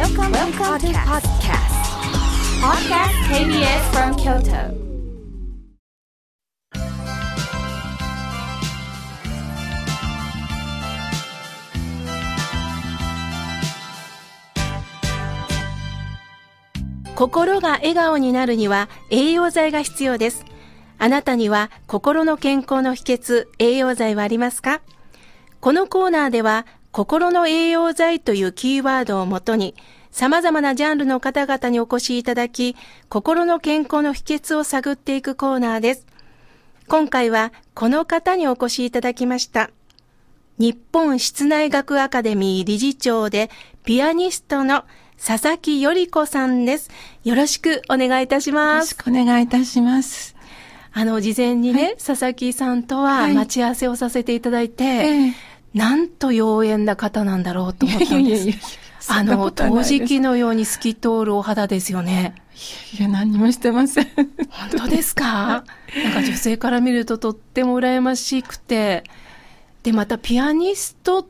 Welcome to podcast. Podcast KBS from Kyoto. 心が笑顔になるには栄養剤が必要です。あなたには心の健康の秘訣、栄養剤はありますか？このコーナーでは心の栄養剤というキーワードをもとに様々なジャンルの方々にお越しいただき、心の健康の秘訣を探っていくコーナーです。今回はこの方にお越しいただきました。日本室内楽アカデミー理事長でピアニストの佐々木より子さんです。よろしくお願いいたします。よろしくお願いいたします。事前にね、はい、佐々木さんとは待ち合わせをさせていただいて、なんと妖艶な方なんだろうと思ったんです。陶磁器のように透き通るお肌ですよね。いやいや、何もしてません。本当ですか？なんか女性から見るととっても羨ましくて、でまたピアニスト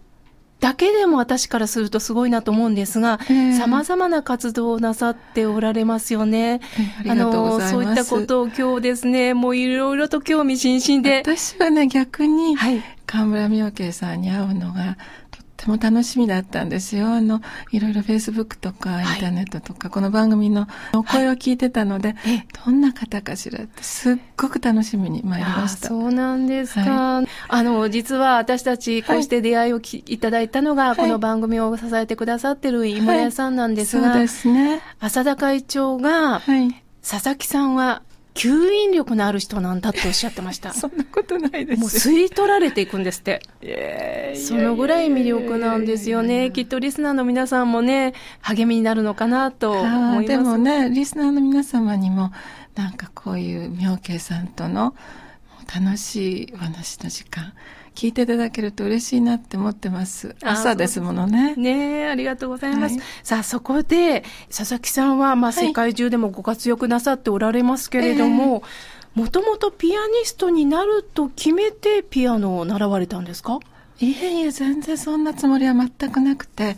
だけでも私からするとすごいなと思うんですが、様々な活動をなさっておられますよね。ありがとうございます。そういったことを今日ですね、もういろいろと興味津々で。私はね、逆に、河村明慶さんに会うのがとっても楽しみだったんですよ。いろいろ Facebook とかインターネットとか、この番組のお声を聞いてたので、どんな方かしらってすっごく楽しみに参りました。そうなんですか。実は私たちこうして出会いをいただいたのが、この番組を支えてくださってる井村屋さんなんですが、そうですね、浅田会長が、佐々木さんは吸引力のある人なんだっておっしゃってました。そんなことないです。もう吸い取られていくんですって。そのぐらい魅力なんですよね。きっとリスナーの皆さんもね、励みになるのかなと思います。でもね、リスナーの皆様にも、なんかこういう明慶さんとの楽しいお話の時間、聞いていただけると嬉しいなって思ってます。朝ですものね。ありがとうございます。さあ、そこで、佐々木さんは、世界中でもご活躍なさっておられますけれども、もともとピアニストになると決めてピアノを習われたんですか？いえいえ、全然そんなつもりは全くなくて、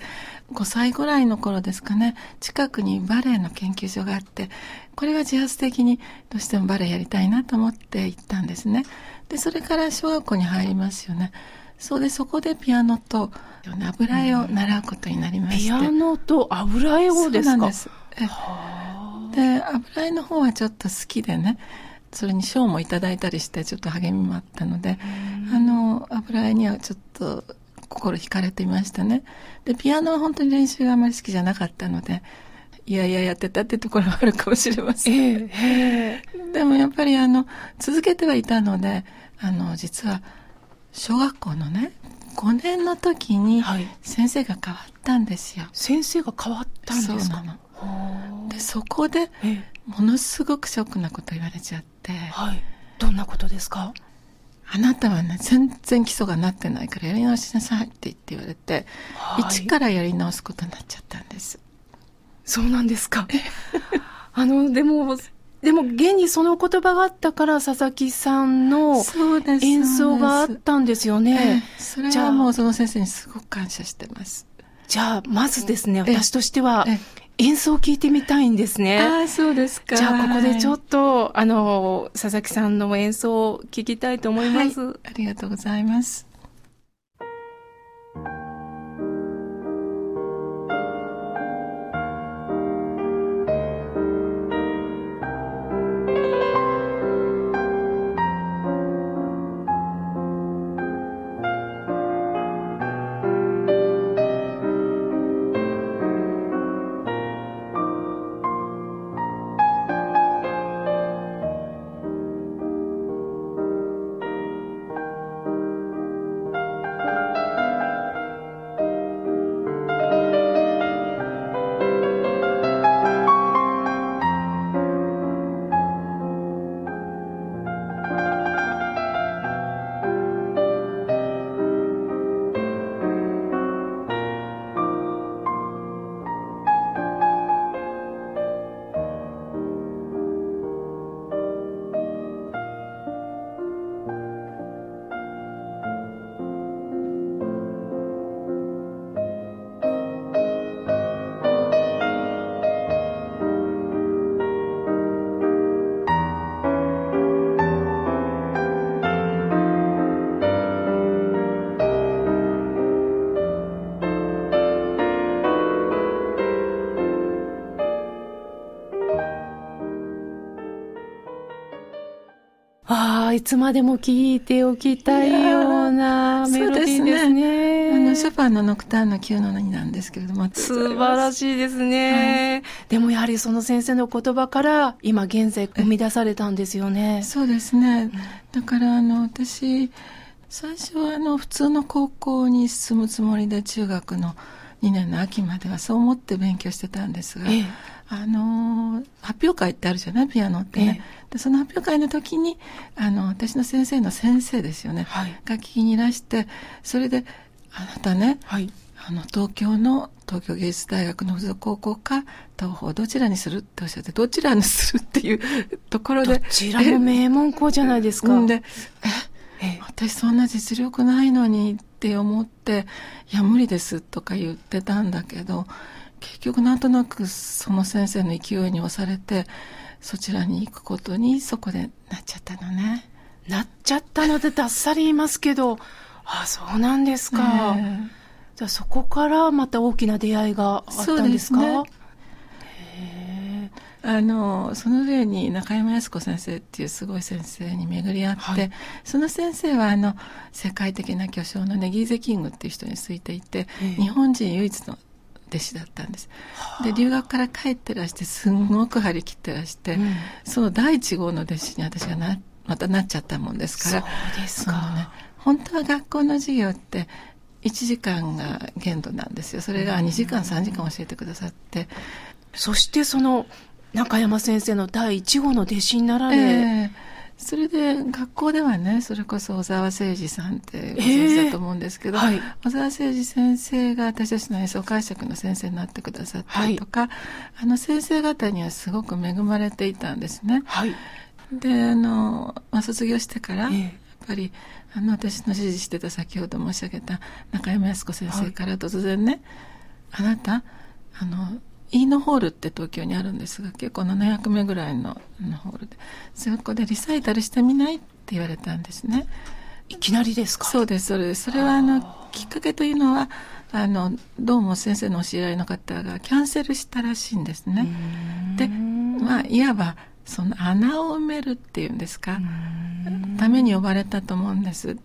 5歳ぐらいの頃ですかね、近くにバレエの研究所があって、これは自発的にどうしてもバレエやりたいなと思って行ったんですね。でそれから小学校に入りますよね。そこでピアノと油絵を習うことになりまして、ピアノと油絵をですか？そうなんです。で油絵の方はちょっと好きでね、それに賞もいただいたりしてちょっと励みもあったので、油絵にはちょっと心惹かれていましたね。でピアノは本当に練習があまり好きじゃなかったので、いやいややってたってところはあるかもしれません。でもやっぱり続けてはいたので、実は小学校のね5年の時に先生が変わったんですよ。先生が変わったんですか？そうなの。でそこでものすごくショックなこと言われちゃって、どんなことですか？あなたはね全然基礎がなってないからやり直しなさいって言って言われて、一からやり直すことになっちゃったんです。そうなんですか。でも現にその言葉があったから佐々木さんの演奏があったんですよね。それはもうその先生にすごく感謝してます。じゃあまずですね、私としては演奏を聞いてみたいんですね。そうですか。じゃあここでちょっと佐々木さんの演奏を聞きたいと思います、ありがとうございます。や、いつまでも聴いておきたいようなメロディーですね。ショパンのノクターンの9-7なんですけれども、素晴らしいですね、はい、でもやはりその先生の言葉から今現在生み出されたんですよね。そうですね。だから私最初は普通の高校に進むつもりで、中学の2年の秋まではそう思って勉強してたんですが、ええ、発表会ってあるじゃない、ピアノってね、ええ、でその発表会の時に私の先生の先生ですよね、はい、が聞きにいらして、それであなたね、はい、東京芸術大学の附属高校か東宝どちらにするっておっしゃって、どちらにするっていうところで、どちらも名門校じゃないですか。で私そんな実力ないのにって思って、いや無理ですとか言ってたんだけど、結局なんとなくその先生の勢いに押されてそちらに行くことにそこでなっちゃったのね。なっちゃったのでだっさり言いますけどああそうなんですか、じゃあそこからまた大きな出会いがあったんですか。そうですね。その上に中山靖子先生っていうすごい先生に巡り合って、はい、その先生は世界的な巨匠のネギーゼキングっていう人についていて、日本人唯一の弟子だったんです、はあ、で留学から帰ってらして、すんごく張り切ってらして、うん、その第1号の弟子に私がまたなっちゃったもんですから。そうですか。本当は学校の授業って1時間が限度なんですよ。それが2時間3時間教えてくださって、うん、そしてその中山先生の第1号の弟子になられ、それで学校ではね、それこそ小沢誠二さんってご存知だと思うんですけど、はい、小沢誠二先生が私たちの演奏解釈の先生になってくださったりとか、はい、先生方にはすごく恵まれていたんですね、はい、で卒業してから、やっぱり私の指示してた先ほど申し上げた中山靖子先生から突然ね、はい、あなたイーノホールって東京にあるんですが、結構700名ぐらいのホールで、そこでリサイタルしてみないって言われたんですね。いきなりですか。そうです、それです。それはきっかけというのはどうも先生のお知り合いの方がキャンセルしたらしいんですね。で、いわばその穴を埋めるっていうんですか、ために呼ばれたと思うんです。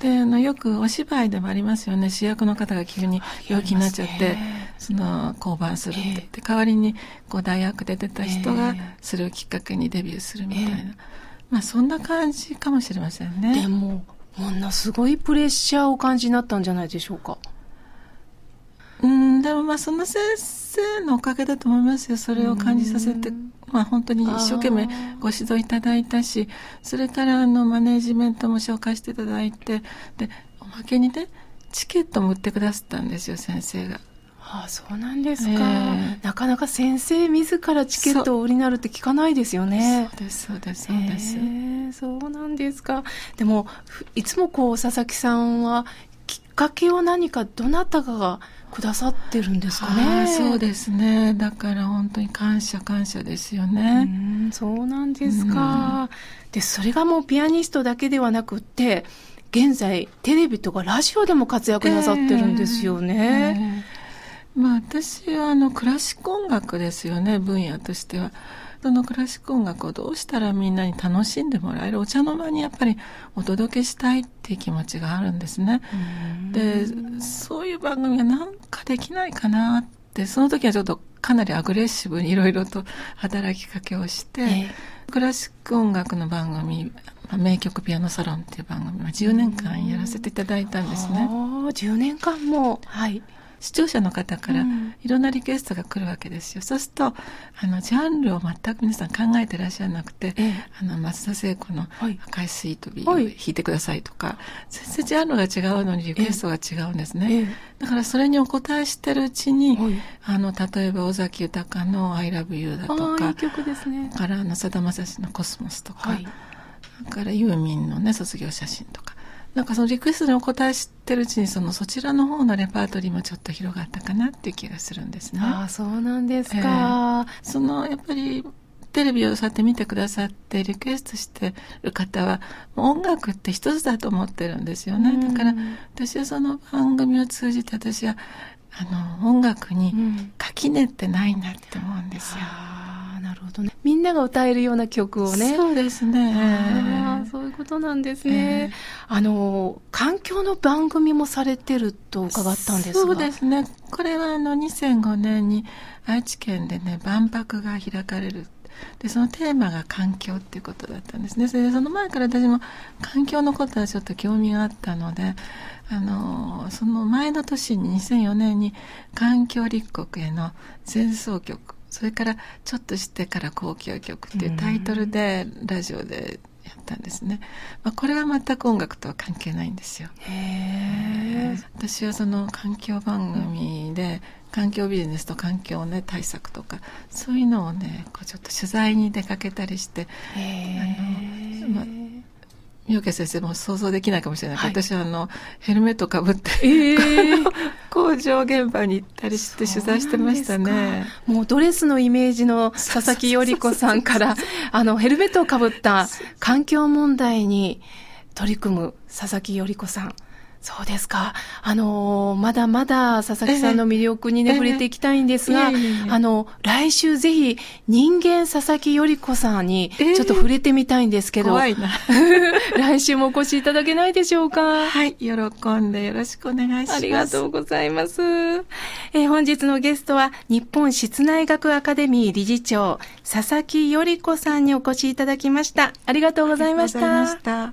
でよくお芝居でもありますよね、主役の方が急に病気になっちゃって、その降板するって、代わりに代役で出た人がそれをきっかけにデビューするみたいな、そんな感じかもしれませんね。でもものすごいプレッシャーを感じになったんじゃないでしょうか。でもその先生のおかげだと思いますよ。それを感じさせて、本当に一生懸命ご指導いただいたし、それからマネージメントも紹介していただいて、でおまけにねチケットも売ってくださったんですよ、先生が。あ、そうなんですか、なかなか先生自らチケットを売りになるって聞かないですよね。そうです、そうなんですか。でもいつも佐々木さんはきっかけを何かどなたかがくださってるんですかね。そうですね。だから本当に感謝ですよね。そうなんですか。でそれがもうピアニストだけではなくって現在テレビとかラジオでも活躍なさってるんですよね、私はクラシック音楽ですよね、分野としては。そのクラシック音楽をどうしたらみんなに楽しんでもらえるお茶の間にやっぱりお届けしたいっていう気持ちがあるんですね。でそういう番組がなんかできないかなって、その時はちょっとかなりアグレッシブにいろいろと働きかけをして、クラシック音楽の番組名曲ピアノサロンっていう番組は10年間やらせていただいたんですね。10年間も、はい、視聴者の方からいろんなリクエストが来るわけですよ、そうするとジャンルを全く皆さん考えてらっしゃらなくて、松田聖子の赤いスイートビーを弾いてくださいとか、全然ジャンルが違うのにリクエストが違うんですね、だからそれにお答えしてるうちに、例えば尾崎豊の I love you だとか、いい曲ですね、からさだまさしのコスモスとか、だからユーミンのね卒業写真とか、なんかそのリクエストにお答えしてるうちにそちらの方のレパートリーもちょっと広がったかなっていう気がするんですね。ああ、そうなんですか。やっぱりテレビをそうやって見てくださってリクエストしてる方は音楽って一つだと思ってるんですよね。だから私はその番組を通じて私は音楽に垣根ってないなって思うんですよ。るほどね。みんなが歌えるような曲をね。そうですね。そういうことなんですね。環境の番組もされてると伺ったんですが。そうですね。これは2005年に愛知県でね、万博が開かれる。でそのテーマが環境っていうことだったんですね。それでその前から私も環境のことはちょっと興味があったので、その前の年に2004年に環境立国への前奏曲、それからちょっとしてから交響曲っていうタイトルでラジオでやったんですね。これは全く音楽とは関係ないんですよ。私はその環境番組で環境ビジネスと環境、ね、対策とかそういうのをねこうちょっと取材に出かけたりして、三宅先生も想像できないかもしれないけど、はい、私はヘルメットかぶって、工場現場に行ったりして取材してましたね。もうドレスのイメージの佐々木より子さんからヘルメットをかぶった環境問題に取り組む佐々木より子さん。そうですか。まだまだ佐々木さんの魅力にね、触れていきたいんですが、来週ぜひ人間佐々木より子さんにちょっと触れてみたいんですけど、怖いな来週もお越しいただけないでしょうか。はい、喜んでよろしくお願いします。ありがとうございます。本日のゲストは日本室内楽アカデミー理事長佐々木より子さんにお越しいただきました。ありがとうございました。